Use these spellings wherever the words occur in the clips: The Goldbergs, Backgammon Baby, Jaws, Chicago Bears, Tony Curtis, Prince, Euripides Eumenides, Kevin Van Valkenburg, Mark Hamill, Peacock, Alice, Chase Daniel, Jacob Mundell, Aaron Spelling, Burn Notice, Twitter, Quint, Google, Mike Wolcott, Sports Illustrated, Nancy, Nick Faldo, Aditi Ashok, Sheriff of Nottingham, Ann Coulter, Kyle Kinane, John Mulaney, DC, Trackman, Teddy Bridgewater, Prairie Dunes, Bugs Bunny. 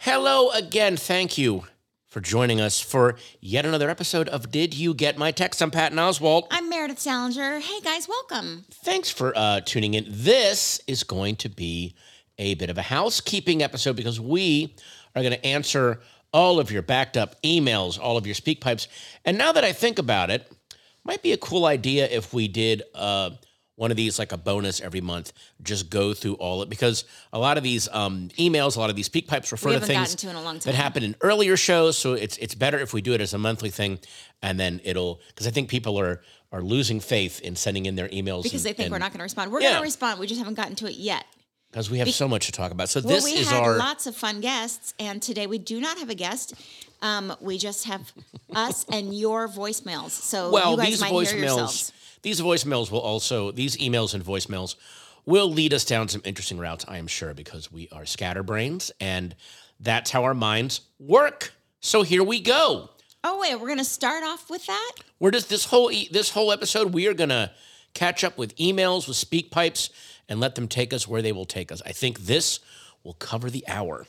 Hello again. Thank you for joining us for yet another episode of Did You Get My Text? I'm Patton Oswalt. I'm Meredith Salinger. Hey, guys, welcome. Thanks for tuning in. This is going to be a bit of a housekeeping episode because we are going to answer all of your backed up emails, all of your speak pipes. And now that I think about it, might be a cool idea if we did one of these, like a bonus every month, just go through all of it. Because a lot of these emails, a lot of these speak pipes refer to things that happened in earlier shows. So it's better if we do it as a monthly thing. And then because I think people are losing faith in sending in their emails. Because they think we're not going to respond. We're going to respond. We just haven't gotten to it yet. Because we have so much to talk about. So this is our... we had lots of fun guests. And today we do not have a guest. We just have us and your voicemails. So you guys might hear yourselves. These voicemails will also, these emails and voicemails will lead us down some interesting routes, I am sure, because we are scatterbrains, and that's how our minds work. So here we go. Oh, wait, we're going to start off with that? We're just, this whole episode, we are going to catch up with emails, with speak pipes, and let them take us where they will take us. I think this will cover the hour.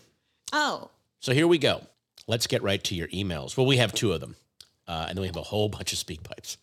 Oh. So here we go. Let's get right to your emails. Well, we have two of them, and then we have a whole bunch of speak pipes.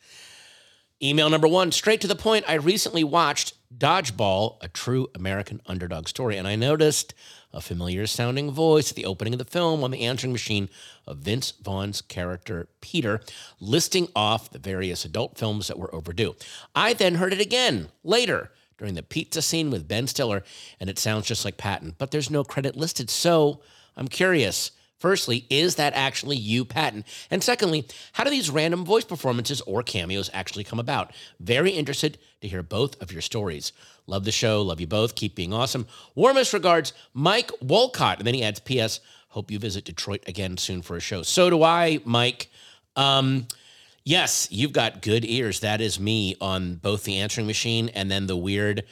Email number one, straight to the point. I recently watched Dodgeball, a true American underdog story, and I noticed a familiar-sounding voice at the opening of the film on the answering machine of Vince Vaughn's character, Peter, listing off the various adult films that were overdue. I then heard it again later during the pizza scene with Ben Stiller, and it sounds just like Patton, but there's no credit listed, so I'm curious. Firstly, is that actually you, Patton? And secondly, how do these random voice performances or cameos actually come about? Very interested to hear both of your stories. Love the show. Love you both. Keep being awesome. Warmest regards, Mike Wolcott. And then he adds, P.S., hope you visit Detroit again soon for a show. So do I, Mike. Yes, you've got good ears. That is me on both the answering machine and then the weird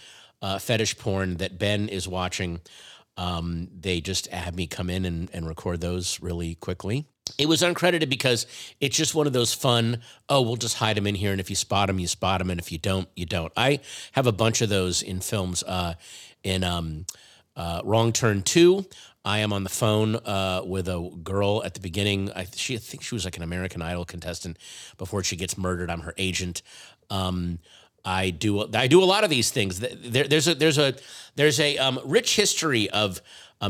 fetish porn that Ben is watching. They just had me come in and record those really quickly. It was uncredited because it's just one of those fun, we'll just hide them in here, and if you spot them, you spot them, and if you don't, you don't. I have a bunch of those in films. In Wrong Turn 2, I am on the phone with a girl at the beginning. I think she was like an American Idol contestant before she gets murdered. I'm her agent. I do a lot of these things. There's a rich history of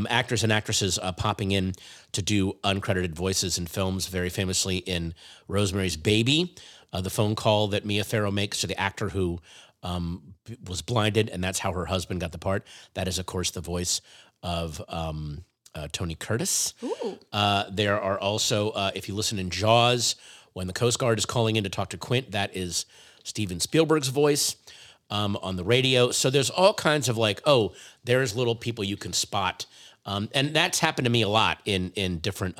actors and actresses popping in to do uncredited voices in films. Very famously in Rosemary's Baby, the phone call that Mia Farrow makes to the actor who was blinded, and that's how her husband got the part. That is, of course, the voice of Tony Curtis. Ooh. There are also, if you listen in Jaws, when the Coast Guard is calling in to talk to Quint, that is Steven Spielberg's voice on the radio. So there's all kinds of there's little people you can spot. And that's happened to me a lot in different...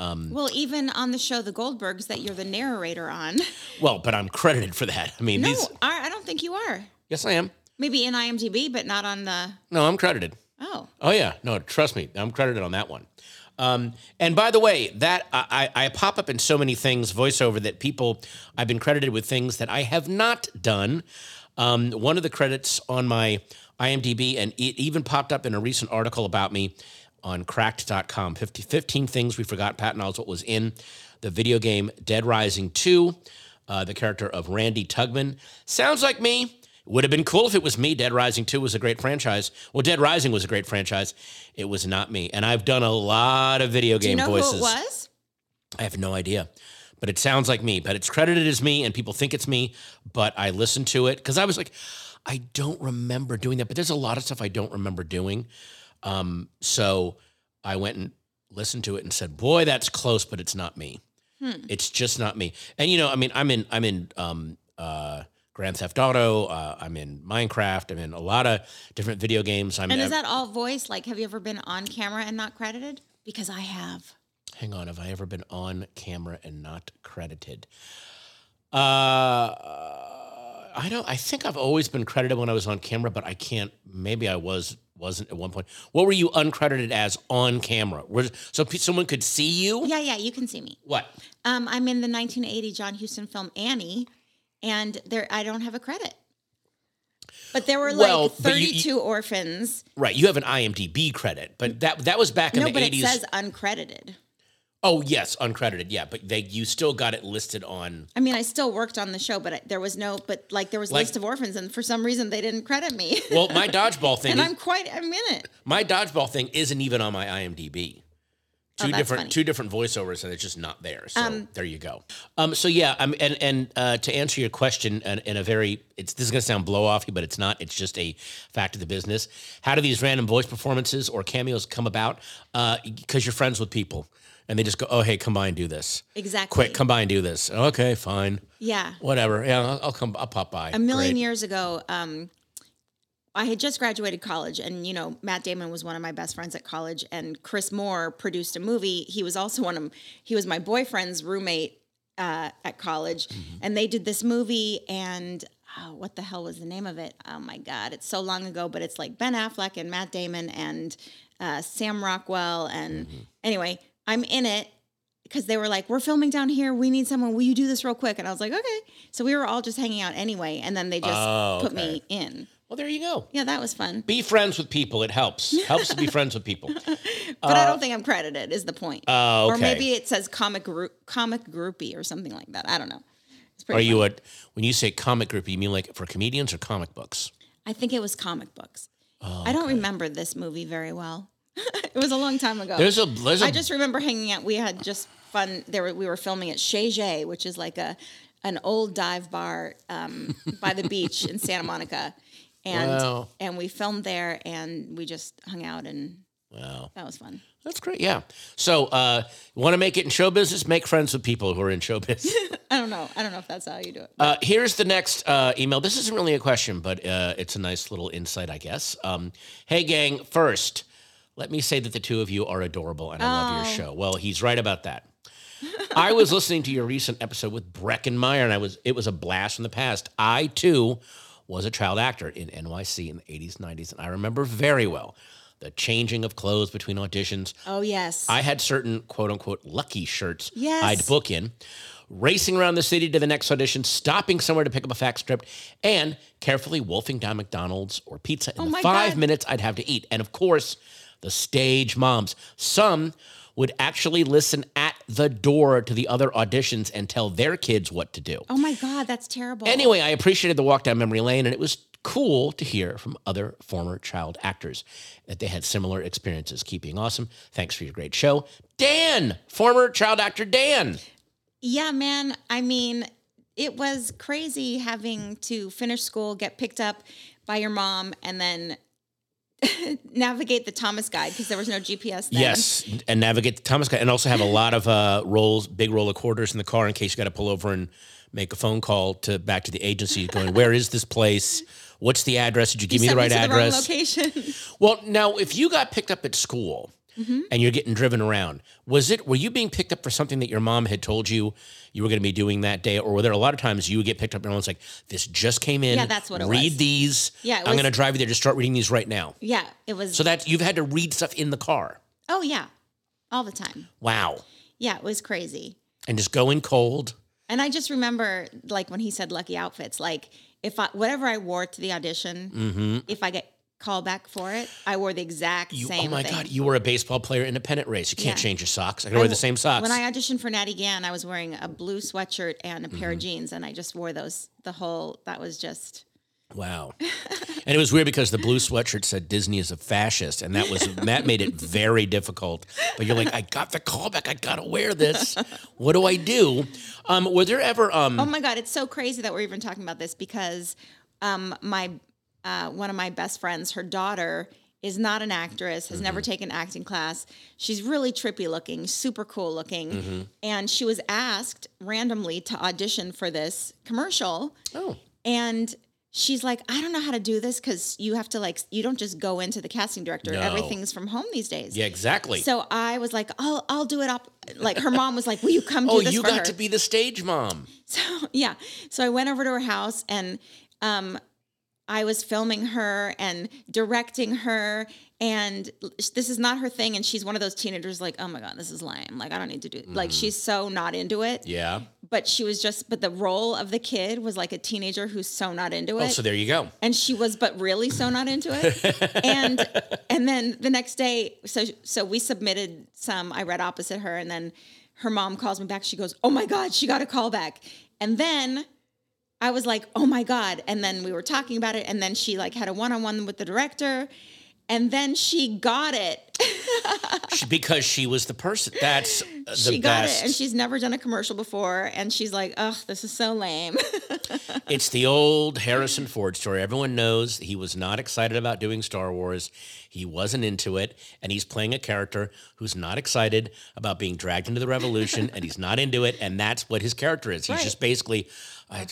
even on the show, The Goldbergs, that you're the narrator on. Well, but I'm credited for that. I mean, I don't think you are. Yes, I am. Maybe in IMDb, but not on the... No, I'm credited. Oh. Oh, yeah. No, trust me. I'm credited on that one. And by the way, that I pop up in so many things, voiceover, that I've been credited with things that I have not done. One of the credits on my IMDb, and it even popped up in a recent article about me on Cracked.com, 15 Things We Forgot Patton Oswalt was in the video game Dead Rising 2, the character of Randy Tugman. Sounds like me. Would have been cool if it was me. Dead Rising 2 was a great franchise. Well, Dead Rising was a great franchise. It was not me. And I've done a lot of video game voices. Do you know who it was? I have no idea. But it sounds like me. But it's credited as me, and people think it's me. But I listened to it because I was like, I don't remember doing that. But there's a lot of stuff I don't remember doing. So I went and listened to it and said, boy, that's close, but it's not me. It's just not me. And, you know, I mean, I'm in Grand Theft Auto. I'm in Minecraft. I'm in a lot of different video games. And is that all voice? Like, have you ever been on camera and not credited? Because I have. Hang on. Have I ever been on camera and not credited? I don't. I think I've always been credited when I was on camera, but I can't. Maybe I wasn't at one point. What were you uncredited as on camera? So someone could see you? Yeah, you can see me. What? I'm in the 1980 John Huston film Annie. And there, I don't have a credit. But there were like 32 orphans. Right, you have an IMDb credit, but that was back in the 80s. No, but it says uncredited. Oh, yes, uncredited, yeah. But you still got it listed on... I mean, I still worked on the show, but there was a list of orphans, and for some reason they didn't credit me. Well, my Dodgeball thing... I'm in it. My Dodgeball thing isn't even on my IMDb. Two different voiceovers, and it's just not there. So there you go. So yeah, to answer your question, this is gonna sound blow offy, but it's not. It's just a fact of the business. How do these random voice performances or cameos come about? Because you're friends with people, and they just go, "Oh, hey, come by and do this." Exactly. Quick, come by and do this. Okay, fine. Yeah. Whatever. Yeah, I'll come. I'll pop by. A million years ago. I had just graduated college, and, you know, Matt Damon was one of my best friends at college, and Chris Moore produced a movie. He was also he was my boyfriend's roommate at college, and they did this movie, and what the hell was the name of it? Oh, my God, it's so long ago, but it's like Ben Affleck and Matt Damon and Sam Rockwell, and anyway, I'm in it. Because they were like, we're filming down here. We need someone. Will you do this real quick? And I was like, okay. So we were all just hanging out anyway. And then they just put me in. Well, there you go. Yeah, that was fun. Be friends with people. It helps. Helps to be friends with people. But I don't think I'm credited is the point. Oh, okay. Or maybe it says comic groupie or something like that. I don't know. It's pretty funny. When you say comic groupie, you mean like for comedians or comic books? I think it was comic books. Oh, I don't remember this movie very well. It was a long time ago. I just remember hanging out. We had just fun. We were filming at Chez, which is like an old dive bar by the beach in Santa Monica, and we filmed there, and we just hung out, and that was fun. That's great. Yeah. So, want to make it in show business? Make friends with people who are in show business. I don't know if that's how you do it. Here's the next email. This isn't really a question, but it's a nice little insight, I guess. Hey, gang. First, let me say that the two of you are adorable, and I love your show. Well, he's right about that. I was listening to your recent episode with Breckenmeyer, and it was a blast from the past. I, too, was a child actor in NYC in the 80s, 90s, and I remember very well the changing of clothes between auditions. Oh, yes. I had certain, quote-unquote, lucky shirts I'd book in, racing around the city to the next audition, stopping somewhere to pick up a fax script, and carefully wolfing down McDonald's or pizza in the 5 minutes I'd have to eat. And, of course... the stage moms. Some would actually listen at the door to the other auditions and tell their kids what to do. Oh my God, that's terrible. Anyway, I appreciated the walk down memory lane, and it was cool to hear from other former child actors that they had similar experiences. Keep being awesome. Thanks for your great show. Dan, former child actor Dan. Yeah, man. I mean, it was crazy having to finish school, get picked up by your mom, and then... navigate the Thomas Guide because there was no GPS then. Yes, and navigate the Thomas Guide, and also have a lot of rolls, big roll of quarters in the car in case you got to pull over and make a phone call back to the agency, going, "Where is this place? What's the address? Did you give me the right address? The wrong location." Well, now if you got picked up at school and you're getting driven around, were you being picked up for something that your mom had told you were going to be doing that day, or were there a lot of times you would get picked up and everyone's like, "This just came in. Yeah, that's what it was. Read these. Yeah, I'm going to drive you there. Just start reading these right now." Yeah, it was. So that you've had to read stuff in the car. Oh yeah, all the time. Wow. Yeah, it was crazy. And just go in cold. And I just remember, like when he said lucky outfits, like if whatever I wore to the audition, if I get call back for it, I wore the exact same thing. Oh my God, you were a baseball player in a pennant race. You can't change your socks. I can wear the same socks. When I auditioned for Natty Gann, I was wearing a blue sweatshirt and a pair of jeans, and I just wore those the whole, that was just Wow. And it was weird because the blue sweatshirt said Disney is a fascist, and that made it very difficult. But you're like, I got the callback. I got to wear this. What do I do? Were there ever... Oh, my God. It's so crazy that we're even talking about this because one of my best friends, her daughter is not an actress, has never taken acting class. She's really trippy looking, super cool looking. Mm-hmm. And she was asked randomly to audition for this commercial. Oh. And... she's like, I don't know how to do this because you have to you don't just go into the casting director. No. Everything's from home these days. Yeah, exactly. So I was like, I'll do it up. Like her mom was like, will you come do this for her? Oh, you got to be the stage mom. So, yeah. So I went over to her house and I was filming her and directing her. And this is not her thing. And she's one of those teenagers like, oh my God, this is lame. Like, I don't need to do it. Like, she's so not into it. Yeah. But she was but the role of the kid was like a teenager who's so not into it. Oh, so there you go. And she was, but really so not into it. And then the next day, so we submitted some, I read opposite her. And then her mom calls me back. She goes, oh my God, she got a call back. And then I was like, oh my God. And then we were talking about it. And then she had a one-on-one with the director. And then she got it. Because she was the person. That's the best. She got it, and she's never done a commercial before, and she's like, ugh, this is so lame. It's the old Harrison Ford story. Everyone knows he was not excited about doing Star Wars. He wasn't into it, and he's playing a character who's not excited about being dragged into the revolution, and he's not into it, and that's what his character is. He's right. Just basically...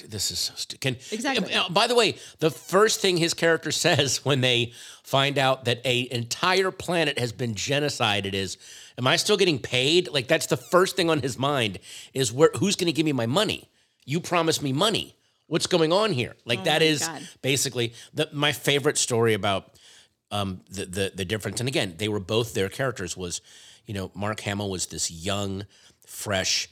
this is so stupid. Exactly. By the way, the first thing his character says when they find out that an entire planet has been genocided is, am I still getting paid? Like, that's the first thing on his mind is, who's going to give me my money? You promised me money. What's going on here? Like, that is God. Basically my favorite story about the difference. And again, they were both their characters was, Mark Hamill was this young, fresh,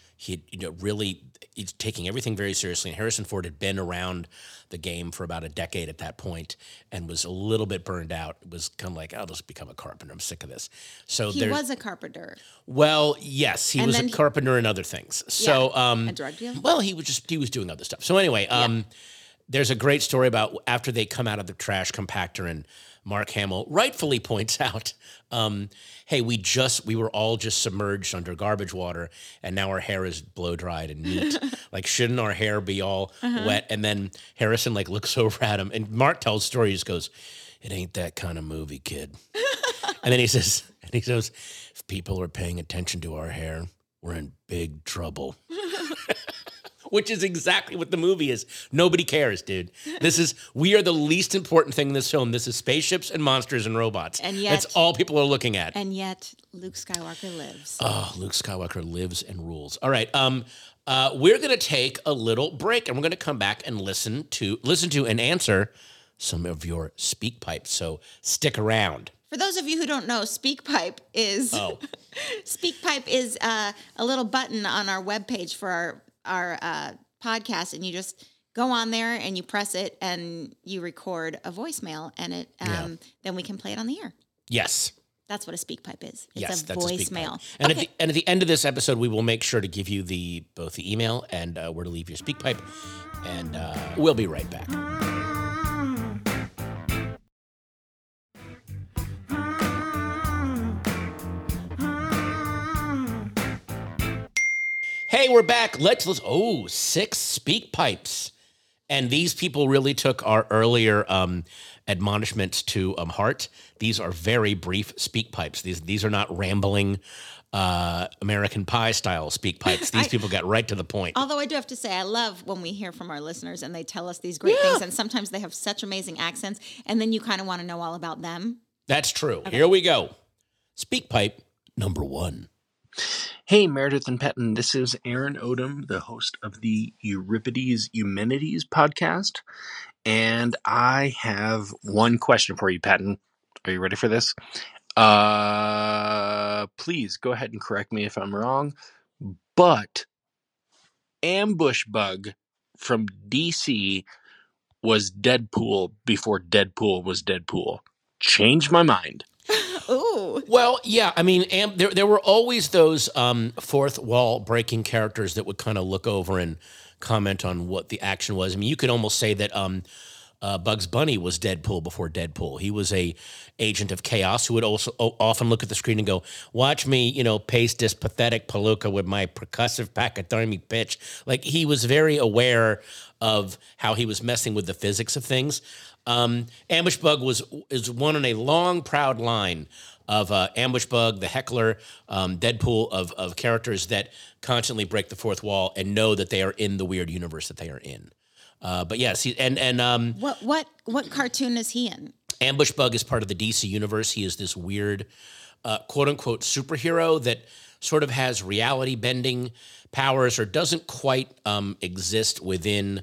he's taking everything very seriously. And Harrison Ford had been around the game for about a decade at that point and was a little bit burned out. It was kind of like, I'll just become a carpenter. I'm sick of this. So he was a carpenter. Well, yes, he was a carpenter and other things. So yeah, a drug deal? Well, he was doing other stuff. So anyway, there's a great story about after they come out of the trash compactor and Mark Hamill rightfully points out, hey, we were all just submerged under garbage water, and now our hair is blow-dried and neat. Shouldn't our hair be all wet? And then Harrison, looks over at him, and Mark tells the story, he just goes, it ain't that kind of movie, kid. And then he says, if people are paying attention to our hair, we're in big trouble. Which is exactly what the movie is. Nobody cares, dude. We are the least important thing in this film. This is spaceships and monsters and robots. And yet, that's all people are looking at. And yet, Luke Skywalker lives. Oh, Luke Skywalker lives and rules. All right, we're going to take a little break, and we're going to come back and listen to and answer some of your speak pipes. So stick around. For those of you who don't know, Speak Pipe is a little button on our webpage for our podcast, and you just go on there and you press it and you record a voicemail, and it then we can play it on the air. Yes. That's what a speak pipe is. That's a voicemail. And okay. At the end of this episode, we will make sure to give you both the email and where to leave your speak pipe, and we'll be right back. Hey, we're back. Let's 6 speak pipes. And these people really took our earlier admonishments to heart. These are very brief speak pipes. These are not rambling American Pie style speak pipes. These people got right to the point. Although I do have to say, I love when we hear from our listeners and they tell us these great things. And sometimes they have such amazing accents. And then you kind of want to know all about them. That's true. Okay. Here we go. Speak pipe number 1. Hey, Meredith and Patton, this is Aaron Odom, the host of the Euripides Eumenides podcast, and I have one question for you, Patton. Are you ready for this? Please go ahead and correct me if I'm wrong, but Ambush Bug from DC was Deadpool before Deadpool was Deadpool. Change my mind. Ooh. Well, yeah. I mean, there were always those fourth wall breaking characters that would kind of look over and comment on what the action was. I mean, you could almost say that Bugs Bunny was Deadpool before Deadpool. He was a agent of chaos who would also often look at the screen and go, watch me, you know, paste this pathetic palooka with my percussive pachydermic pitch. Like, he was very aware of how he was messing with the physics of things. Ambush Bug is one in a long, proud line of Ambush Bug, the heckler, Deadpool of characters that constantly break the fourth wall and know that they are in the weird universe that they are in. But yes, what cartoon is he in? Ambush Bug is part of the DC universe. He is this weird, quote unquote, superhero that sort of has reality bending powers or doesn't quite exist within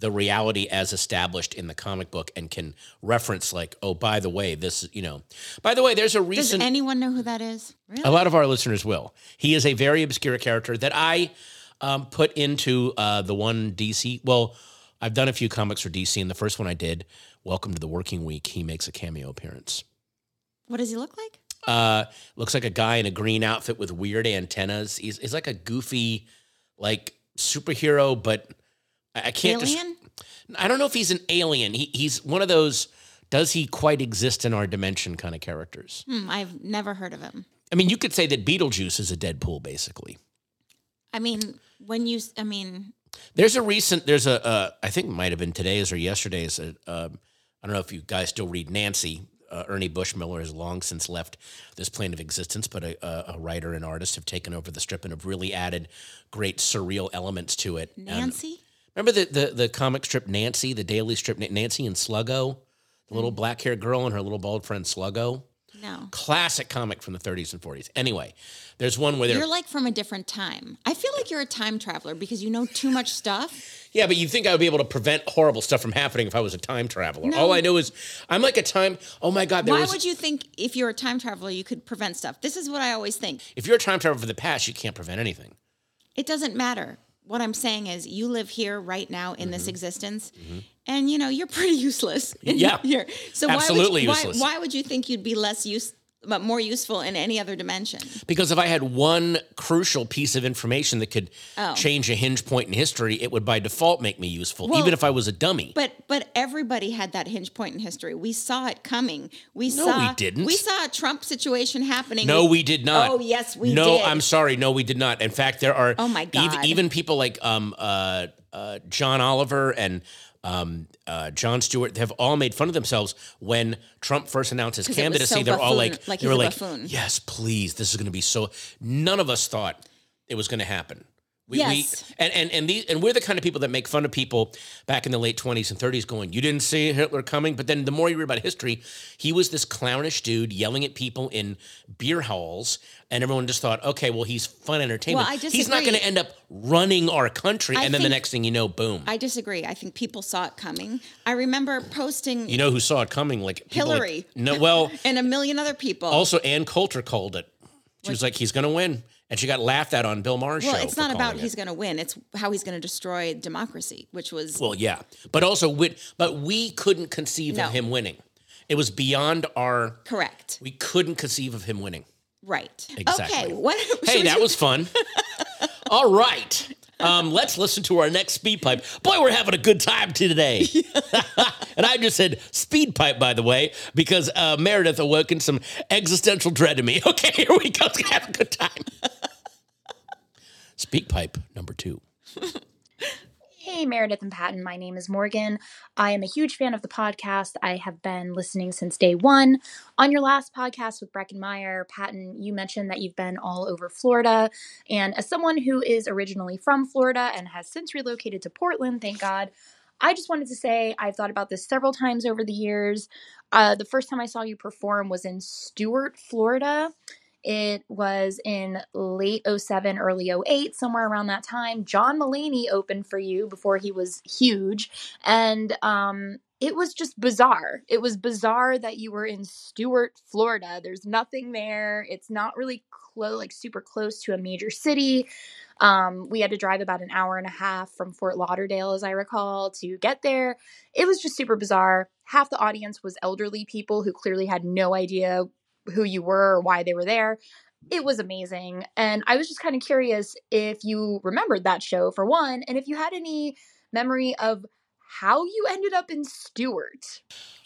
the reality as established in the comic book, and can reference like, oh, by the way, this, you know, by the way, there's a reason. Does anyone know who that is? Really? A lot of our listeners will. He is a very obscure character that I put into the one DC. Well, I've done a few comics for DC, and the first one I did, Welcome to the Working Week, he makes a cameo appearance. What does he look like? Looks like a guy in a green outfit with weird antennas. He's like a goofy, like, superhero, but I can't. Alien? I don't know if he's an alien. He's one of those, does he quite exist in our dimension kind of characters? I've never heard of him. I mean, you could say that Beetlejuice is a Deadpool, basically. I mean, I think it might have been today's or yesterday's. I don't know if you guys still read Nancy. Ernie Bushmiller has long since left this plane of existence, but a writer and artist have taken over the strip and have really added great surreal elements to it. Nancy? Remember the comic strip Nancy, the daily strip Nancy and Sluggo? The little black-haired girl and her little bald friend Sluggo? No. Classic comic from the 30s and 40s. Anyway, there's one where they're... You're like from a different time. I feel like you're a time traveler because you know too much stuff. Yeah, but you'd think I would be able to prevent horrible stuff from happening if I was a time traveler. No. All I know is I'm like a time... Oh, my God, Why would you think if you're a time traveler you could prevent stuff? This is what I always think. If you're a time traveler for the past, you can't prevent anything. It doesn't matter. What I'm saying is you live here right now in this existence, and, you know, you're pretty useless. Yeah, here. So absolutely useless. Why would you think you'd be more useful in any other dimension? Because if I had one crucial piece of information that could change a hinge point in history, it would by default make me useful, even if I was a dummy. But everybody had that hinge point in history. We saw it coming. We didn't. We saw a Trump situation happening. No, we did not. Oh, yes, we did. No, I'm sorry. No, we did not. In fact, there are... Oh, my God. Even people like John Oliver and... John Stewart have all made fun of themselves when Trump first announced his candidacy. So they're all like they were like, buffoon. Yes, please, this is going to be so. None of us thought it was going to happen. And we're the kind of people that make fun of people back in the late 20s and 30s going, you didn't see Hitler coming. But then the more you read about history, he was this clownish dude yelling at people in beer halls. And everyone just thought, okay, well, he's fun entertainment. Well, he's not going to end up running our country. And then the next thing you know, boom. I disagree. I think people saw it coming. I remember posting. You know who saw it coming? Like Hillary. And a million other people. Also, Ann Coulter called it. She was like, he's going to win. And she got laughed at on Bill Maher's show. Well, it's not about he's going to win. It's how he's going to destroy democracy, which was... Well, yeah. But also, we couldn't conceive of him winning. It was beyond our... Correct. We couldn't conceive of him winning. Right. Exactly. Okay. That was fun. All right. Let's listen to our next speed pipe. Boy, we're having a good time today. And I just said speed pipe, by the way, because Meredith awoken some existential dread in me. Okay, here we go. Let's have a good time. Speak pipe number 2. Hey, Meredith and Patton. My name is Morgan. I am a huge fan of the podcast. I have been listening since day one. On your last podcast with Breckenmeyer, Patton, you mentioned that you've been all over Florida. And as someone who is originally from Florida and has since relocated to Portland, thank God, I just wanted to say I've thought about this several times over the years. The first time I saw you perform was in Stuart, Florida. It was in late 2007, early 2008, somewhere around that time. John Mulaney opened for you before he was huge. And it was just bizarre. It was bizarre that you were in Stuart, Florida. There's nothing there. It's not really super close to a major city. We had to drive about an hour and a half from Fort Lauderdale, as I recall, to get there. It was just super bizarre. Half the audience was elderly people who clearly had no idea who you were or why they were there. It was amazing. And I was just kind of curious if you remembered that show, for one, and if you had any memory of how you ended up in Stewart.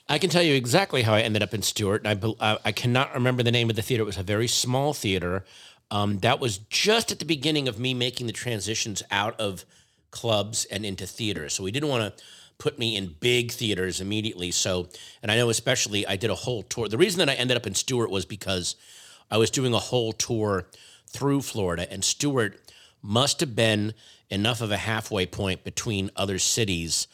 I can tell you exactly how I ended up in Stewart. I cannot remember the name of the theater. It was a very small theater. That was just at the beginning of me making the transitions out of clubs and into theater. So we didn't want to put me in big theaters immediately. So, and I know especially I did a whole tour. The reason that I ended up in Stewart was because I was doing a whole tour through Florida, and Stewart must have been enough of a halfway point between other cities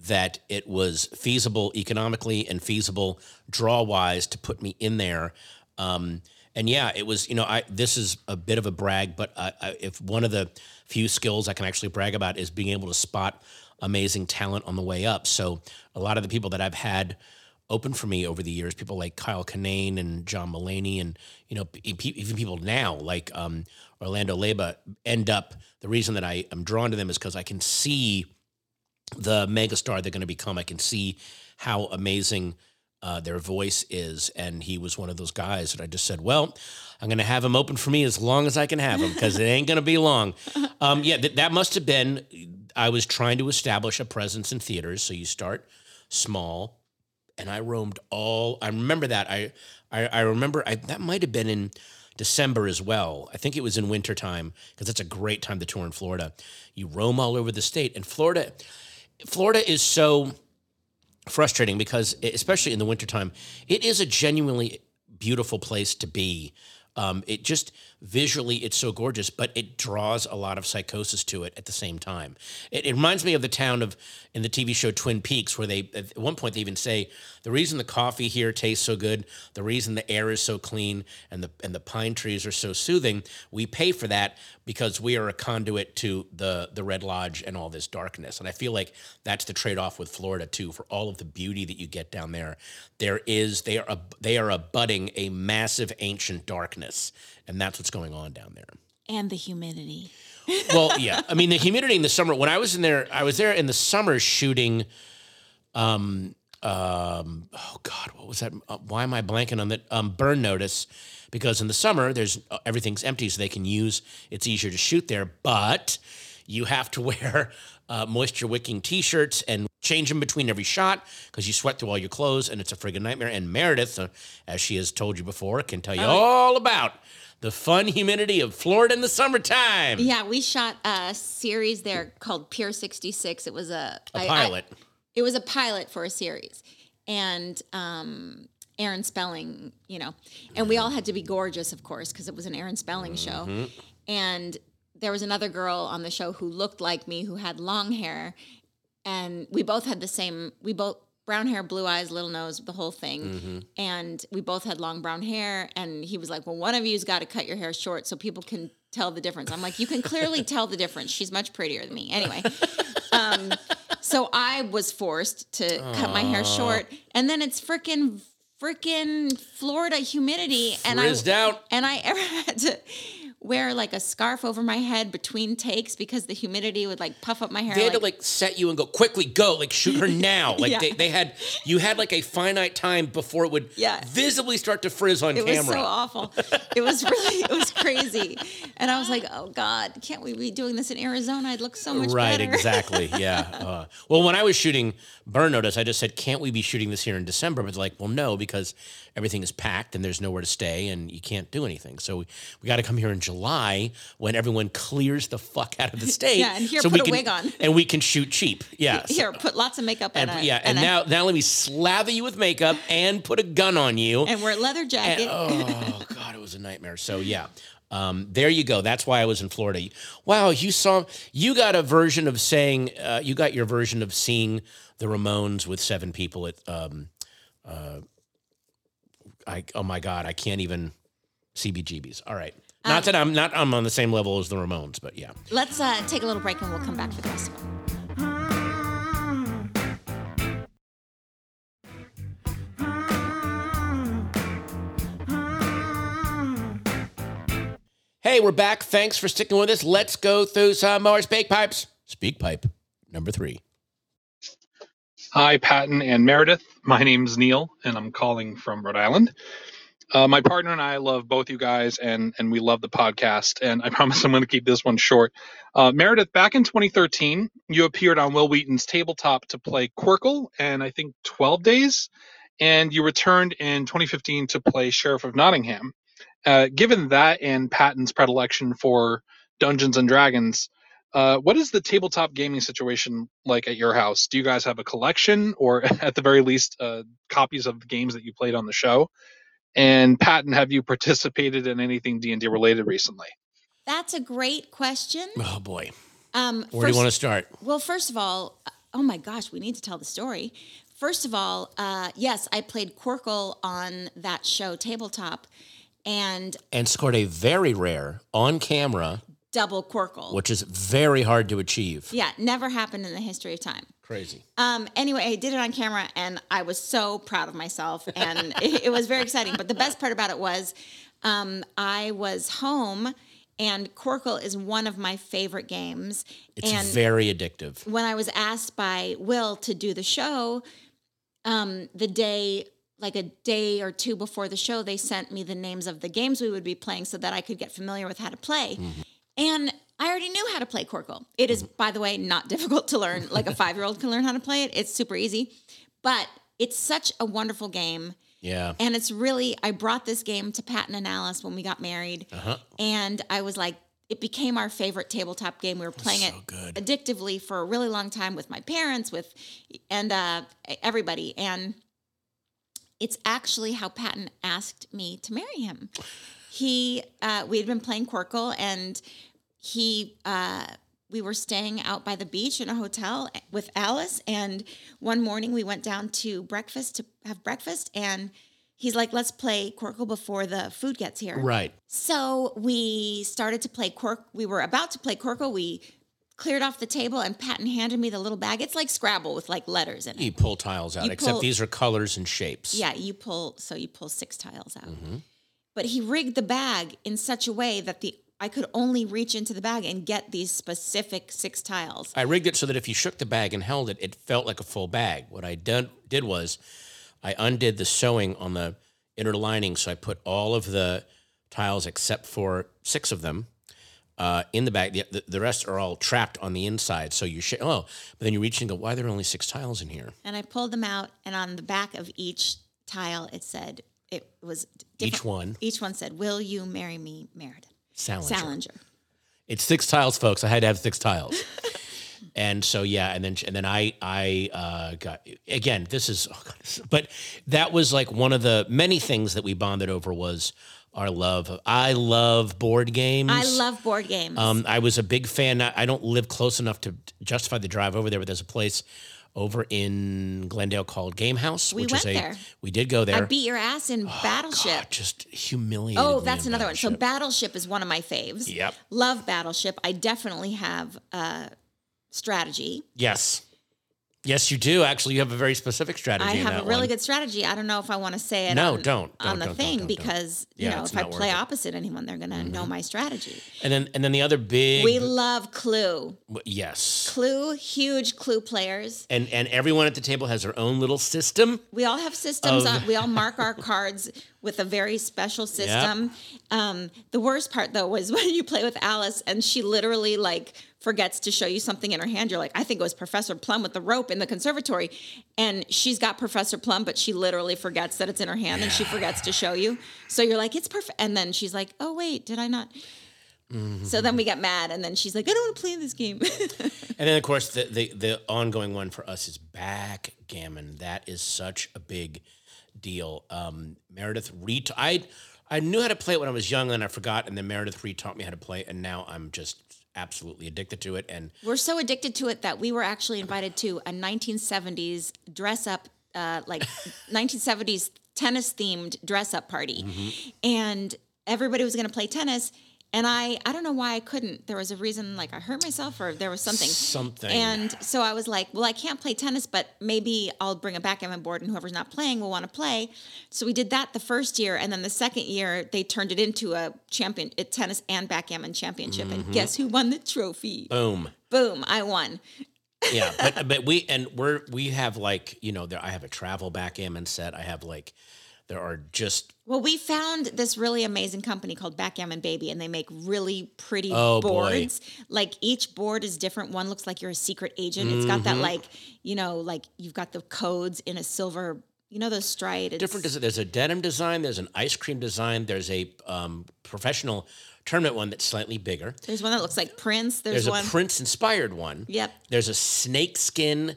that it was feasible economically and feasible draw-wise to put me in there. And yeah, it was, you know, this is a bit of a brag, but if one of the few skills I can actually brag about is being able to spot amazing talent on the way up. So a lot of the people that I've had open for me over the years, people like Kyle Kinane and John Mulaney, and, you know, even people now like Orlando Leba end up, the reason that I am drawn to them is because I can see the megastar they're going to become. I can see how amazing their voice is. And he was one of those guys that I just said, well, I'm going to have him open for me as long as I can have him, because it ain't going to be long. That must have been, I was trying to establish a presence in theaters. So you start small. And I roamed all, I remember that. I remember that might've been in December as well. I think it was in wintertime, because that's a great time to tour in Florida. You roam all over the state, and Florida is so frustrating because, especially in the wintertime, it is a genuinely beautiful place to be. It just visually, it's so gorgeous, but it draws a lot of psychosis to it at the same time. It reminds me of the town in the TV show Twin Peaks, where they, at one point they even say, the reason the coffee here tastes so good, the reason the air is so clean, and the pine trees are so soothing, we pay for that because we are a conduit to the Red Lodge and all this darkness. And I feel like that's the trade-off with Florida too, for all of the beauty that you get down there. They are abutting a massive ancient darkness. And that's what's going on down there. And the humidity. Well, yeah. I mean, the humidity in the summer, when I was there in the summer shooting, oh God, what was that? Why am I blanking on that? Burn Notice, because in the summer, there's everything's empty, so they can use, it's easier to shoot there, but you have to wear moisture wicking t-shirts and change them between every shot because you sweat through all your clothes and it's a friggin' nightmare. And Meredith, as she has told you before, can tell you all about the fun humidity of Florida in the summertime. Yeah, we shot a series there called Pier 66. It was a pilot. It was a pilot for a series. And Aaron Spelling, you know. And we all had to be gorgeous, of course, because it was an Aaron Spelling show. And there was another girl on the show who looked like me, who had long hair. And we both had brown hair, blue eyes, little nose, the whole thing. Mm-hmm. And we both had long brown hair. And he was like, well, one of you's got to cut your hair short so people can tell the difference. I'm like, you can clearly tell the difference. She's much prettier than me. Anyway. So I was forced to cut my hair short. And then it's freaking Florida humidity. And I ever had to wear like a scarf over my head between takes because the humidity would like puff up my hair. They had to like set you and go, quickly go, like shoot her now. Like you had like a finite time before it would visibly start to frizz on camera. It was so awful. It was crazy. And I was like, oh God, can't we be doing this in Arizona? I'd look so much better. Right, exactly, yeah. Well, when I was shooting Burn Notice, I just said, can't we be shooting this here in December? But like, well, no, because everything is packed and there's nowhere to stay and you can't do anything. So we got to come here in July when everyone clears the fuck out of the state. Yeah, and here, so put a wig on. And we can shoot cheap. Yeah. Here, put lots of makeup on. Now let me slather you with makeup and put a gun on you. And wear a leather jacket. Oh, God, it was a nightmare. So, yeah. There you go. That's why I was in Florida. Wow, you got your version of seeing the Ramones with seven people at, oh my God, I can't even, CBGBs. All right. Not that I'm on the same level as the Ramones, but yeah. Let's take a little break and we'll come back for the rest of it. Hey, we're back. Thanks for sticking with us. Let's go through some more Speak Pipes. Speak Pipe number 3. Hi, Patton and Meredith. My name's Neil, and I'm calling from Rhode Island. My partner and I love both you guys, and we love the podcast. And I promise I'm going to keep this one short. Meredith, back in 2013, you appeared on Will Wheaton's Tabletop to play Quirkle, and I think 12 days. And you returned in 2015 to play Sheriff of Nottingham. Given that and Patton's predilection for Dungeons and Dragons, what is the tabletop gaming situation like at your house? Do you guys have a collection, or at the very least, copies of the games that you played on the show? And Patton, have you participated in anything D&D related recently? That's a great question. Oh, boy. Where do you want to start? Well, first of all, oh, my gosh, we need to tell the story. First of all, yes, I played Quirkle on that show, Tabletop, and scored a very rare on-camera double Quirkle, which is very hard to achieve. Yeah, never happened in the history of time. Crazy. Anyway, I did it on camera, and I was so proud of myself, and it was very exciting. But the best part about it was I was home, and Quirkle is one of my favorite games. It's very addictive. When I was asked by Will to do the show, a day or two before the show, they sent me the names of the games we would be playing so that I could get familiar with how to play. Mm-hmm. And I already knew how to play Quirkle. It is, by the way, not difficult to learn. Like a 5-year-old can learn how to play it. It's super easy. But it's such a wonderful game. Yeah. And it's really, I brought this game to Patton and Alice when we got married. Uh-huh. And I was like, it became our favorite tabletop game. We were playing it addictively for a really long time with my parents, and everybody. And it's actually how Patton asked me to marry him. We had been playing Quirkle, and we were staying out by the beach in a hotel with Alice, and one morning we went down to have breakfast, and he's like, let's play Quirkle before the food gets here. Right. So we started to play Quirkle. We were about to play Quirkle. We cleared off the table, and Patton handed me the little bag. It's like Scrabble with like letters in it. You pull tiles out, except these are colors and shapes. Yeah, you pull 6 tiles out. Mm-hmm. But he rigged the bag in such a way that I could only reach into the bag and get these specific 6 tiles. I rigged it so that if you shook the bag and held it, it felt like a full bag. What I did was I undid the sewing on the inner lining, so I put all of the tiles except for 6 of them in the bag. The rest are all trapped on the inside. So you but then you reach and go, why are there only 6 tiles in here? And I pulled them out, and on the back of each tile it said, it was different. Each one said, will you marry me, Meredith Salinger. It's 6 tiles, folks. I had to have 6 tiles. And so, yeah. And then I got, again, but that was like one of the many things that we bonded over was our love. I love board games. I was a big fan. I don't live close enough to justify the drive over there, but there's a place over in Glendale called Game House. We did go there. I beat your ass in Battleship. God, just humiliated. Oh, that's another one. So Battleship is one of my faves. Yep. Love Battleship. I definitely have strategy. Yes. Yes, you do. Actually, you have a very specific strategy. I have a really good strategy. I don't know if I want to say it. No, because if I play opposite anyone, they're going to know my strategy. And then the other big. We love Clue. Yes. Clue, huge Clue players. And everyone at the table has their own little system. We all have systems. We all mark our cards with a very special system. Yep. The worst part though was when you play with Alice and she literally forgets to show you something in her hand. You're like, I think it was Professor Plum with the rope in the conservatory. And she's got Professor Plum, but she literally forgets that it's in her hand and she forgets to show you. So you're like, it's perfect. And then she's like, oh, wait, did I not? Mm-hmm. So then we get mad. And then she's like, I don't want to play this game. And then, of course, the ongoing one for us is backgammon. That is such a big deal. Meredith, I knew how to play it when I was young and I forgot. And then Meredith re-taught me how to play. And now I'm just absolutely addicted to it, and we're so addicted to it that we were actually invited to a 1970s dress-up, 1970s tennis-themed dress-up party, and everybody was going to play tennis, and I don't know why I couldn't. There was a reason, I hurt myself, or there was something, and so I was like, well, I can't play tennis, but maybe I'll bring a backgammon board, and whoever's not playing will want to play. So we did that the first year, and then the second year they turned it into a tennis and backgammon championship, and guess who won the trophy? Boom! I won. Yeah, but we have I have a travel backgammon set. I have There are just... Well, we found this really amazing company called Backgammon Baby, and they make really pretty boards. Boy. Like, each board is different. One looks like you're a secret agent. Mm-hmm. It's got that, like, you know, like you've got the codes in a silver... You know those striated... Different. There's a denim design. There's an ice cream design. There's a professional tournament one that's slightly bigger. There's one that looks like Prince. There's a Prince-inspired one. Yep. There's a snakeskin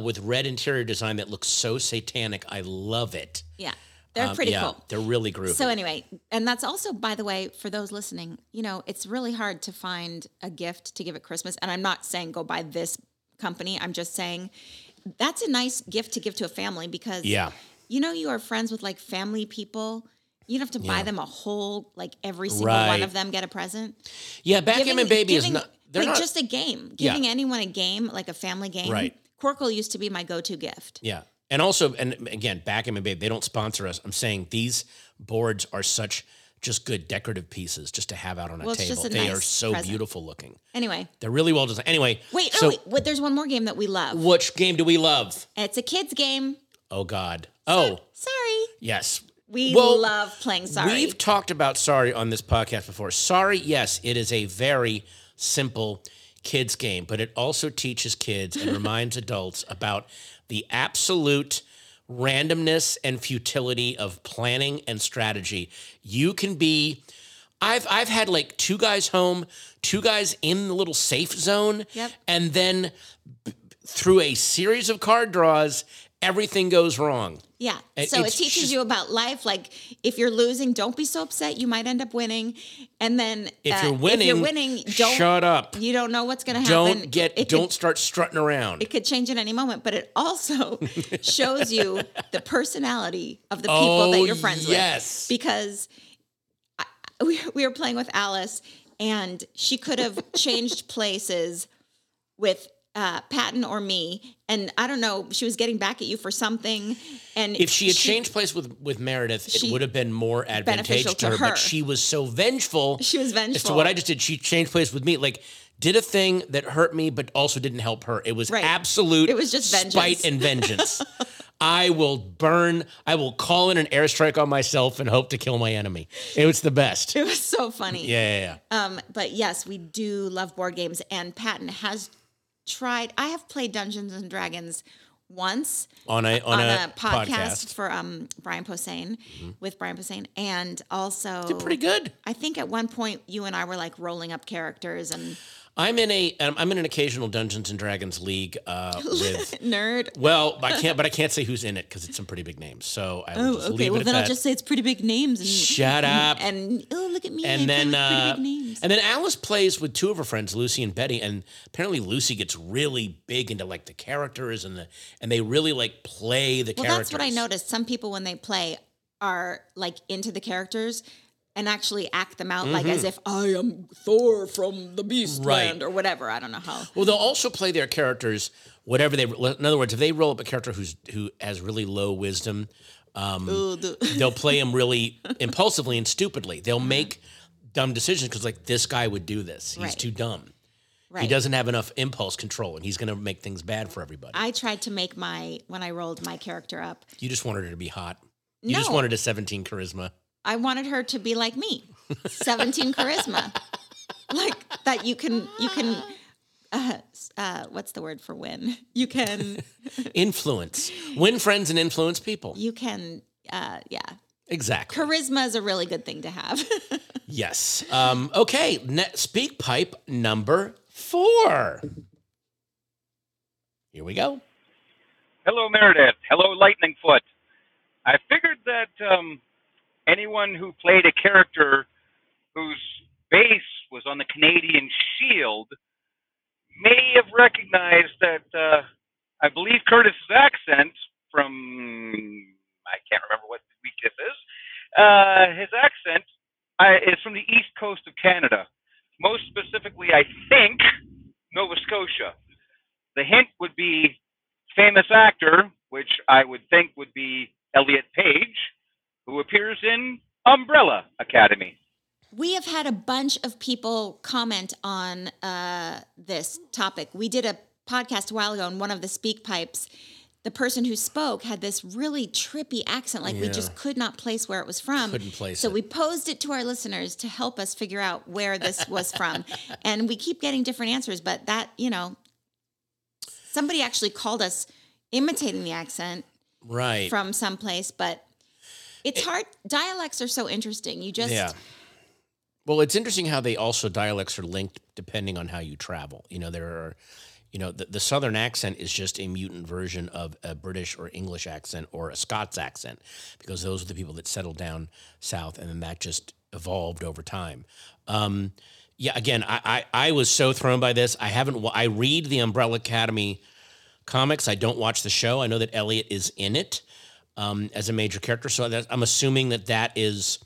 with red interior design that looks so satanic. I love it. Yeah. They're pretty cool. They're really groovy. So anyway, and that's also, by the way, for those listening, you know, it's really hard to find a gift to give at Christmas. And I'm not saying go buy this company. I'm just saying... That's a nice gift to give to a family because, you know, you are friends with, like, family people. You don't have to buy them a whole, like, every single one of them get a present. Yeah, Backgammon Baby is not... Like, not, just a game. Giving anyone a game, like a family game. Right. Quirkle used to be my go-to gift. Yeah. And also, and again, Backgammon Baby, they don't sponsor us. I'm saying these boards are such... Just good decorative pieces just to have out on a table. They are so beautiful looking. Anyway. They're really well designed. Anyway. Wait, there's one more game that we love. Which game do we love? It's a kid's game. Oh, God. Oh. Sorry. Yes. We love playing Sorry. We've talked about Sorry on this podcast before. Sorry, yes, it is a very simple kid's game, but it also teaches kids and reminds adults about the absolute... randomness and futility of planning and strategy. You can be, I've had like two guys home, two guys in the little safe zone, and then through a series of card draws, everything goes wrong. Yeah, so it teaches you about life. Like, if you're losing, don't be so upset. You might end up winning. And then if you're winning, don't shut up. You don't know what's going to happen. Don't start strutting around. It could change at any moment, but it also shows you the personality of the people that you're friends with. Because we were playing with Alice, and she could have changed places with Patton or me, and I don't know, she was getting back at you for something. And if she had changed place with Meredith, it would have been more advantageous to her, but she was so vengeful. She was vengeful. As to what I just did, she changed place with me, like did a thing that hurt me, but also didn't help her. It was absolute it was just vengeance. Spite and vengeance. I will call in an airstrike on myself and hope to kill my enemy. It was the best. It was so funny. Yeah. But yes, we do love board games, and Patton has I have played Dungeons and Dragons once on a podcast for Brian Posehn with Brian Posehn, and also they're pretty good. I think at one point you and I were like rolling up characters, and I'm in an occasional Dungeons and Dragons league with nerd. Well, I can't say who's in it because it's some pretty big names. So I will just leave it at that. Well, then I'll just say it's pretty big names. And, Shut up. And look at me. And then pretty big names. And then Alice plays with two of her friends, Lucy and Betty, and apparently Lucy gets really big into like the characters and they really like play the characters. Well, that's what I noticed. Some people when they play are like into the characters. And actually act them out like as if I am Thor from the Beastland or whatever. I don't know how. Well, they'll also play their characters whatever they. In other words, if they roll up a character who has really low wisdom, they'll play him really impulsively and stupidly. They'll make dumb decisions because like this guy would do this. He's too dumb. Right. He doesn't have enough impulse control, and he's going to make things bad for everybody. I tried to make when I rolled my character up. You just wanted her to be hot. No. You just wanted a 17 charisma. I wanted her to be like me, 17 charisma, like that. You can. What's the word for win? You can influence, win friends, and influence people. You can, exactly. Charisma is a really good thing to have. Yes. Okay. Speak pipe number 4. Here we go. Hello, Meredith. Hello, Lightning Foot. I figured that. Anyone who played a character whose base was on the Canadian Shield may have recognized that, I believe Curtis's accent from, I can't remember what week this is, his accent is from the east coast of Canada. Most specifically, I think, Nova Scotia. The hint would be famous actor, which I would think would be Elliot Page, who appears in Umbrella Academy. We have had a bunch of people comment on this topic. We did a podcast a while ago, and one of the speak pipes the person who spoke had this really trippy accent. Like, we just could not place where it was from. So we posed it to our listeners to help us figure out where this was from. And we keep getting different answers, but that, you know, somebody actually called us imitating the accent from someplace, but it's hard. Dialects are so interesting. You just... Yeah. Well, it's interesting how they also, dialects are linked depending on how you travel. You know, there are... You know, the Southern accent is just a mutant version of a British or English accent or a Scots accent, because those are the people that settled down south, and then that just evolved over time. Again, I was so thrown by this. I read the Umbrella Academy comics. I don't watch the show. I know that Elliot is in it as a major character, so I'm assuming that is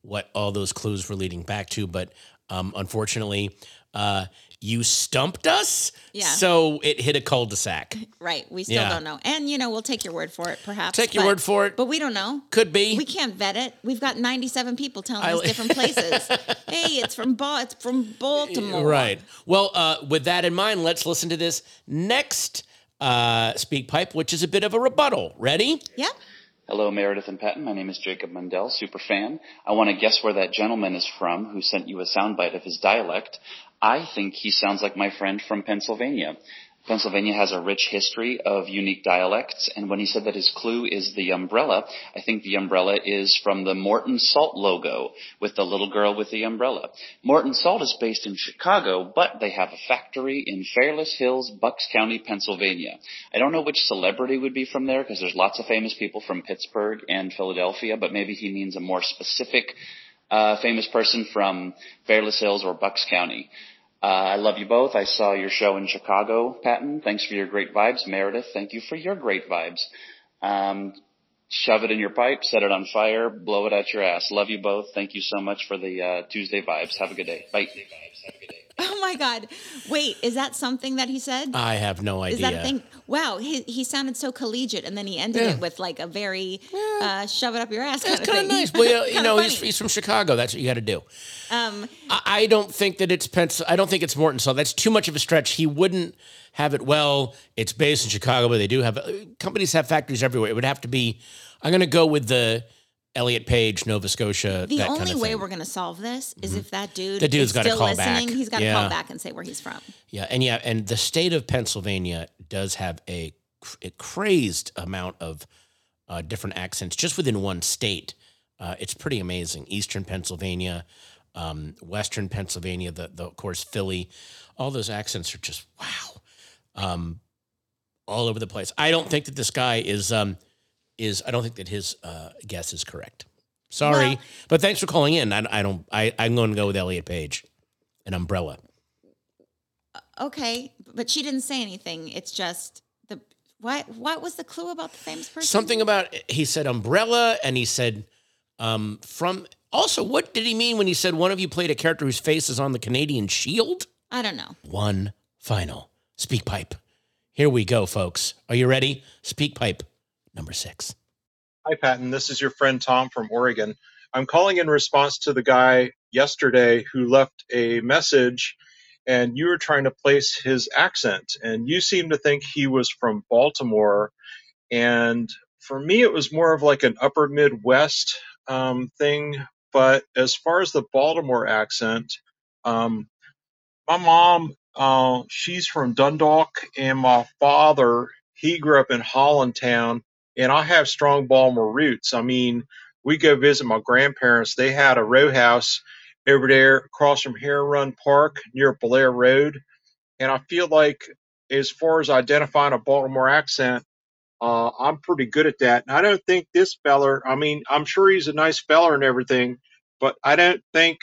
what all those clues were leading back to. But unfortunately... you stumped us, so it hit a cul-de-sac. Right, we still don't know. And, you know, we'll take your word for it, perhaps. But we don't know. Could be. We can't vet it. We've got 97 people telling us different places. Hey, it's from Baltimore. Right. Well, with that in mind, let's listen to this next Speak Pipe, which is a bit of a rebuttal. Ready? Yep. Hello, Meredith and Patton. My name is Jacob Mundell, super fan. I want to guess where that gentleman is from who sent you a soundbite of his dialect. I think he sounds like my friend from Pennsylvania. Pennsylvania has a rich history of unique dialects, and when he said that his clue is the umbrella, I think the umbrella is from the Morton Salt logo with the little girl with the umbrella. Morton Salt is based in Chicago, but they have a factory in Fairless Hills, Bucks County, Pennsylvania. I don't know which celebrity would be from there, because there's lots of famous people from Pittsburgh and Philadelphia, but maybe he means a more specific famous person from Fairless Hills or Bucks County. I love you both. I saw your show in Chicago, Patton. Thanks for your great vibes. Meredith, thank you for your great vibes. Shove it in your pipe, set it on fire, blow it out your ass. Love you both. Thank you so much for the Tuesday vibes. Have a good day. Bye. Oh, my God. Wait, is that something that he said? I have no idea. Is that a thing? Wow, he sounded so collegiate, and then he ended it with like a very shove it up your ass kind of thing. That's kind of nice. Well, you know, he's from Chicago. That's what you got to do. I don't think that it's I don't think it's Morton Salt. That's too much of a stretch. He wouldn't have it. Well, it's based in Chicago, but they do have companies have factories everywhere. It would have to be, I'm going to go with the Elliot Page, Nova Scotia. The only way we're going to solve this is if that dude's got to call back. He's got to call back and say where he's from. And the state of Pennsylvania does have a crazed amount of different accents just within one state. It's pretty amazing. Eastern Pennsylvania, Western Pennsylvania, of course Philly. All those accents are just wow, all over the place. I don't think that this guy is. I don't think that his guess is correct. Sorry, but thanks for calling in. I'm going to go with Elliot Page, an umbrella. Okay, but she didn't say anything. It's just what was the clue about the famous person? Something about, he said umbrella, and he said from. Also, what did he mean when he said one of you played a character whose face is on the Canadian Shield? I don't know. One final Speak Pipe. Here we go, folks. Are you ready? Speak Pipe. Number 6. Hi, Patton. This is your friend Tom from Oregon. I'm calling in response to the guy yesterday who left a message, and you were trying to place his accent, and you seemed to think he was from Baltimore. And for me, it was more of like an upper Midwest thing. But as far as the Baltimore accent, my mom, she's from Dundalk, and my father, he grew up in Hollandtown. And I have strong Baltimore roots. I mean, we go visit my grandparents. They had a row house over there across from Hare Run Park near Blair Road. And I feel like as far as identifying a Baltimore accent, I'm pretty good at that. And I don't think this feller, I mean, I'm sure he's a nice feller and everything, but I don't think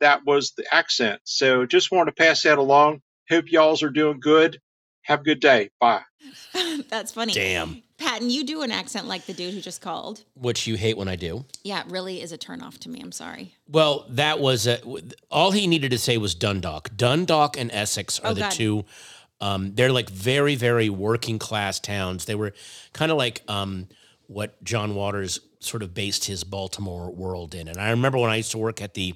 that was the accent. So just wanted to pass that along. Hope y'alls are doing good. Have a good day. Bye. That's funny. Damn. Patton, you do an accent like the dude who just called. Which you hate when I do. Yeah, it really is a turnoff to me. I'm sorry. Well, that was... all he needed to say was Dundalk. Dundalk and Essex are the two... they're like very, very working class towns. They were kind of like what John Waters sort of based his Baltimore world in. And I remember when I used to work at the...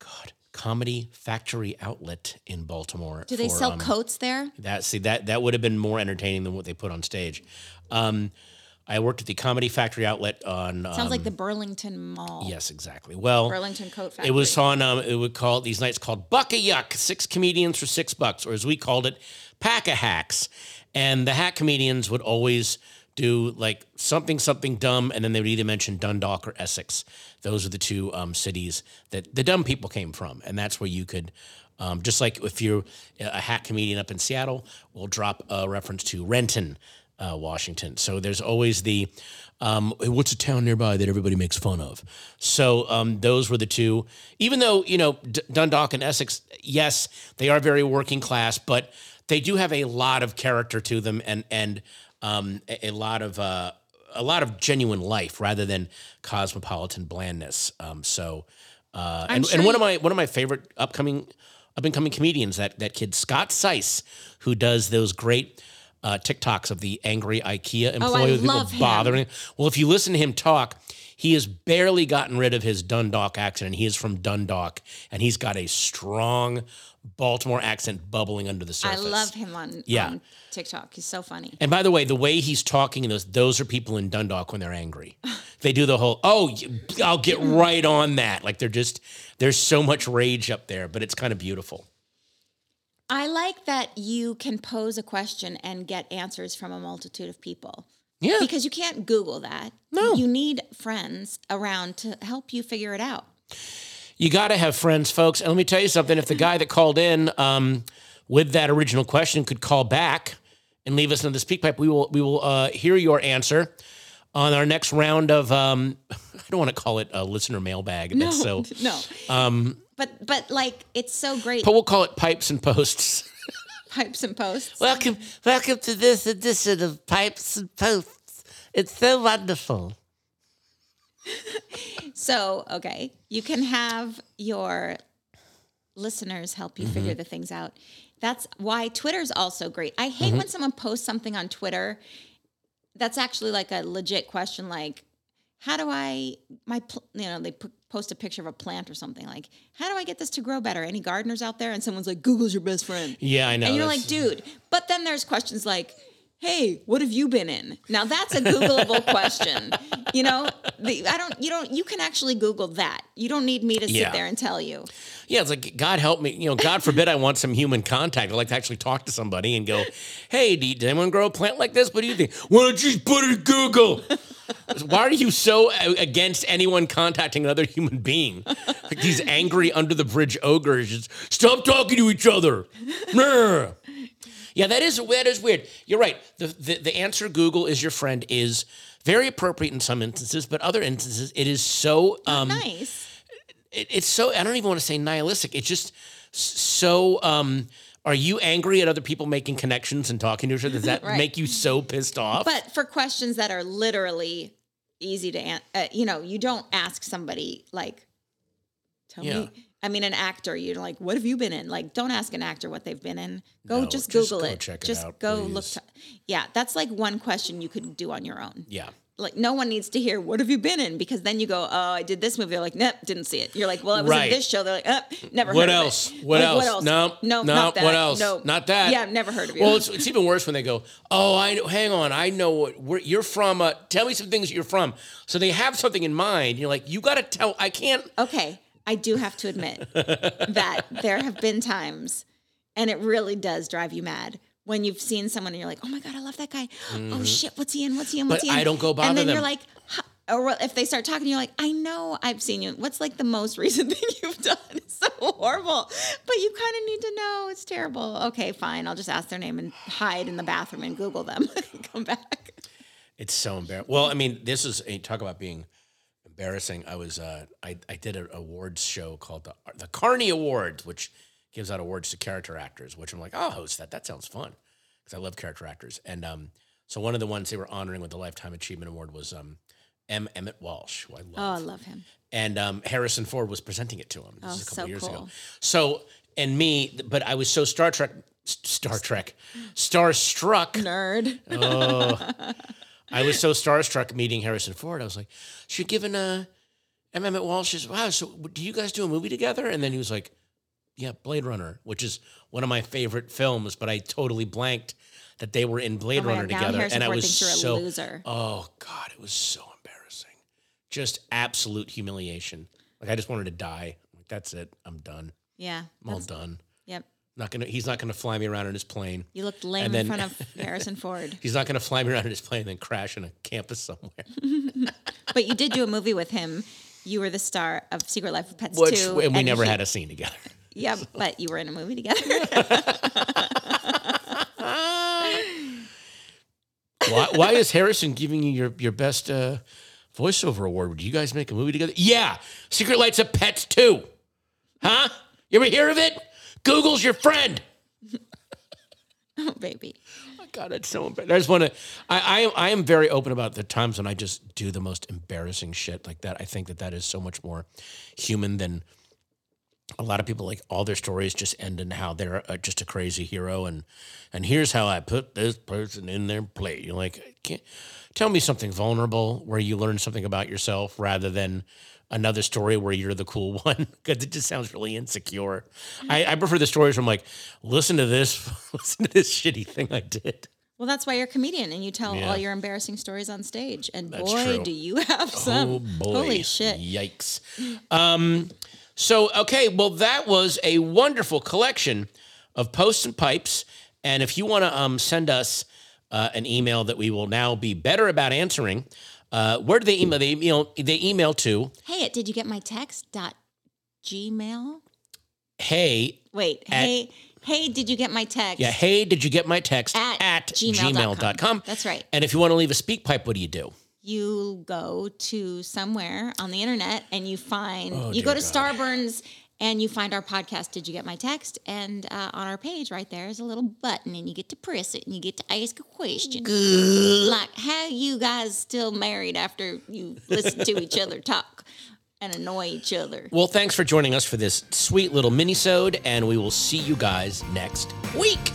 God... Comedy Factory Outlet in Baltimore. Do they sell coats there? That would have been more entertaining than what they put on stage. I worked at the Comedy Factory Outlet on. Sounds like the Burlington Mall. Yes, exactly. Well, Burlington Coat Factory. It was on. It would call these nights called Buck a Yuck. 6 comedians for $6, or as we called it, Pack a Hacks. And the hack comedians would always do like something dumb, and then they would either mention Dundalk or Essex. Those are the two cities that the dumb people came from, and that's where you could. Just like if you're a hack comedian up in Seattle, we'll drop a reference to Renton. Washington. So there's always the, what's a town nearby that everybody makes fun of? So those were the two, even though, Dundalk and Essex, yes, they are very working class, but they do have a lot of character to them and a lot of genuine life rather than cosmopolitan blandness. One of my favorite up and coming comedians, that kid, Scott Seiss, who does those great, TikToks of the angry IKEA employee with people bothering him. Well, if you listen to him talk, he has barely gotten rid of his Dundalk accent. He is from Dundalk, and he's got a strong Baltimore accent bubbling under the surface. I love him on TikTok. He's so funny. And by the way he's talking, those are people in Dundalk when they're angry. They do the whole, I'll get right on that. Like there's so much rage up there, but it's kind of beautiful. I like that you can pose a question and get answers from a multitude of people. Yeah. Because you can't Google that. No. You need friends around to help you figure it out. You got to have friends, folks. And let me tell you something. If the guy that called in with that original question could call back and leave us another speak pipe, we will hear your answer on our next round of, I don't want to call it a listener mailbag. No, But like, it's so great. But we'll call it Pipes and Posts. Pipes and Posts. Welcome to this edition of Pipes and Posts. It's so wonderful. So, okay. You can have your listeners help you figure the things out. That's why Twitter's also great. I hate when someone posts something on Twitter that's actually like a legit question, like, how do I, they post a picture of a plant or something like, how do I get this to grow better? Any gardeners out there? And someone's like, Google's your best friend. Yeah, I know. And you're like, dude. But then there's questions like, hey, what have you been in? Now that's a Googleable question. You can actually Google that. You don't need me to sit there and tell you. Yeah. It's like, God help me. God forbid I want some human contact. I'd like to actually talk to somebody and go, hey, did anyone grow a plant like this? What do you think? Why don't you put it in Google? Why are you so against anyone contacting another human being? Like these angry under the bridge ogres, just stop talking to each other. Yeah, that is weird. You're right. The answer Google is your friend is very appropriate in some instances, but other instances it is so nice. It's so, I don't even want to say nihilistic. It's just so. Are you angry at other people making connections and talking to each other? Does that make you so pissed off? But for questions that are literally easy to answer, you don't ask somebody like, tell me. I mean, an actor, you're like, what have you been in? Like, don't ask an actor what they've been in. Just Google it. Check it out, go please. Look. That's like one question you could do on your own. Yeah. Like, no one needs to hear, what have you been in? Because then you go, oh, I did this movie. They're like, nope, didn't see it. You're like, well, I was in this show. They're like, never heard of it. What else? No, not that. What else? No, not that. Yeah, I've never heard of it. Well, it's even worse when they go, I know what you're from. Tell me some things you're from. So they have something in mind. You're like, you got to tell, I can't. Okay. I do have to admit that there have been times, and it really does drive you mad, when you've seen someone and you're like, oh my God, I love that guy. Mm-hmm. Oh shit, what's he in? But I don't go bother them. And then you're like, or if they start talking, you're like, I know I've seen you. What's like the most recent thing you've done? It's so horrible. But you kind of need to know. It's terrible. Okay, fine. I'll just ask their name and hide in the bathroom and Google them and come back. It's so embarrassing. Well, I mean, talk about being embarrassing. I was I did an awards show called the Carney Awards, which gives out awards to character actors, which I'm like, I'll host that. That sounds fun because I love character actors. And so one of the ones they were honoring with the Lifetime Achievement Award was M. Emmett Walsh, who I love. Oh, I love him. And Harrison Ford was presenting it to him. This was a couple years ago. So and me, but I was so starstruck. Nerd. Oh. I was so starstruck meeting Harrison Ford. I was like, "Should given M. Emmett Walsh is wow. So do you guys do a movie together?" And then he was like, yeah, Blade Runner, which is one of my favorite films, but I totally blanked that they were in Blade Runner together. And I was so, oh God, it was so embarrassing. Just absolute humiliation. Like, I just wanted to die. Like, that's it. I'm done. Yeah. I'm all done. Yep. He's not going to fly me around in his plane. You looked lame in front of Harrison Ford. He's not going to fly me around in his plane and then crash in a campus somewhere. But you did do a movie with him. You were the star of Secret Life of Pets 2. And we never had a scene together. Yeah, so. But you were in a movie together. Why is Harrison giving you your best voiceover award? Would you guys make a movie together? Yeah, Secret Life of Pets 2. Huh? You ever hear of it? Google's your friend. Oh, baby. Oh, my God, that's so embarrassing. I am very open about the times when I just do the most embarrassing shit like that. I think that is so much more human than a lot of people. Like, all their stories just end in how they're just a crazy hero. And here's how I put this person in their plate. You're like, tell me something vulnerable where you learn something about yourself rather than another story where you're the cool one, because it just sounds really insecure. I prefer the stories from, like, listen to this shitty thing I did. Well, that's why you're a comedian and you tell all your embarrassing stories on stage. And that's true. Do you have some. Oh, boy. Holy shit. Yikes. So, that was a wonderful collection of posts and pipes. And if you want to send us an email that we will now be better about answering, where do they email? They email to hey@didyougetmytext.gmail. Did you get my text? Yeah, hey, did you get my text at gmail.com. That's right. And if you want to leave a speak pipe, what do? You go to somewhere on the internet and you find, you go to Starburns and you find our podcast, Did You Get My Text? And on our page right there is a little button, and you get to press it, and you get to ask a question. Good. Like, how you guys still married after you listen to each other talk and annoy each other. Well, thanks for joining us for this sweet little mini-sode, and we will see you guys next week.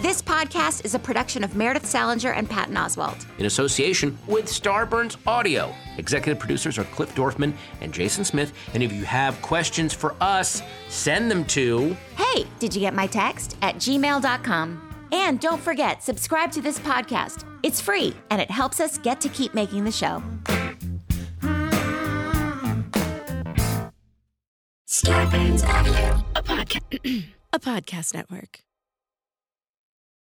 This podcast is a production of Meredith Salinger and Patton Oswalt, in association with Starburns Audio. Executive producers are Cliff Dorfman and Jason Smith. And if you have questions for us, send them to heydidyougetmytext@gmail.com. And don't forget, subscribe to this podcast. It's free, and it helps us get to keep making the show. Starburns Audio, a podcast network.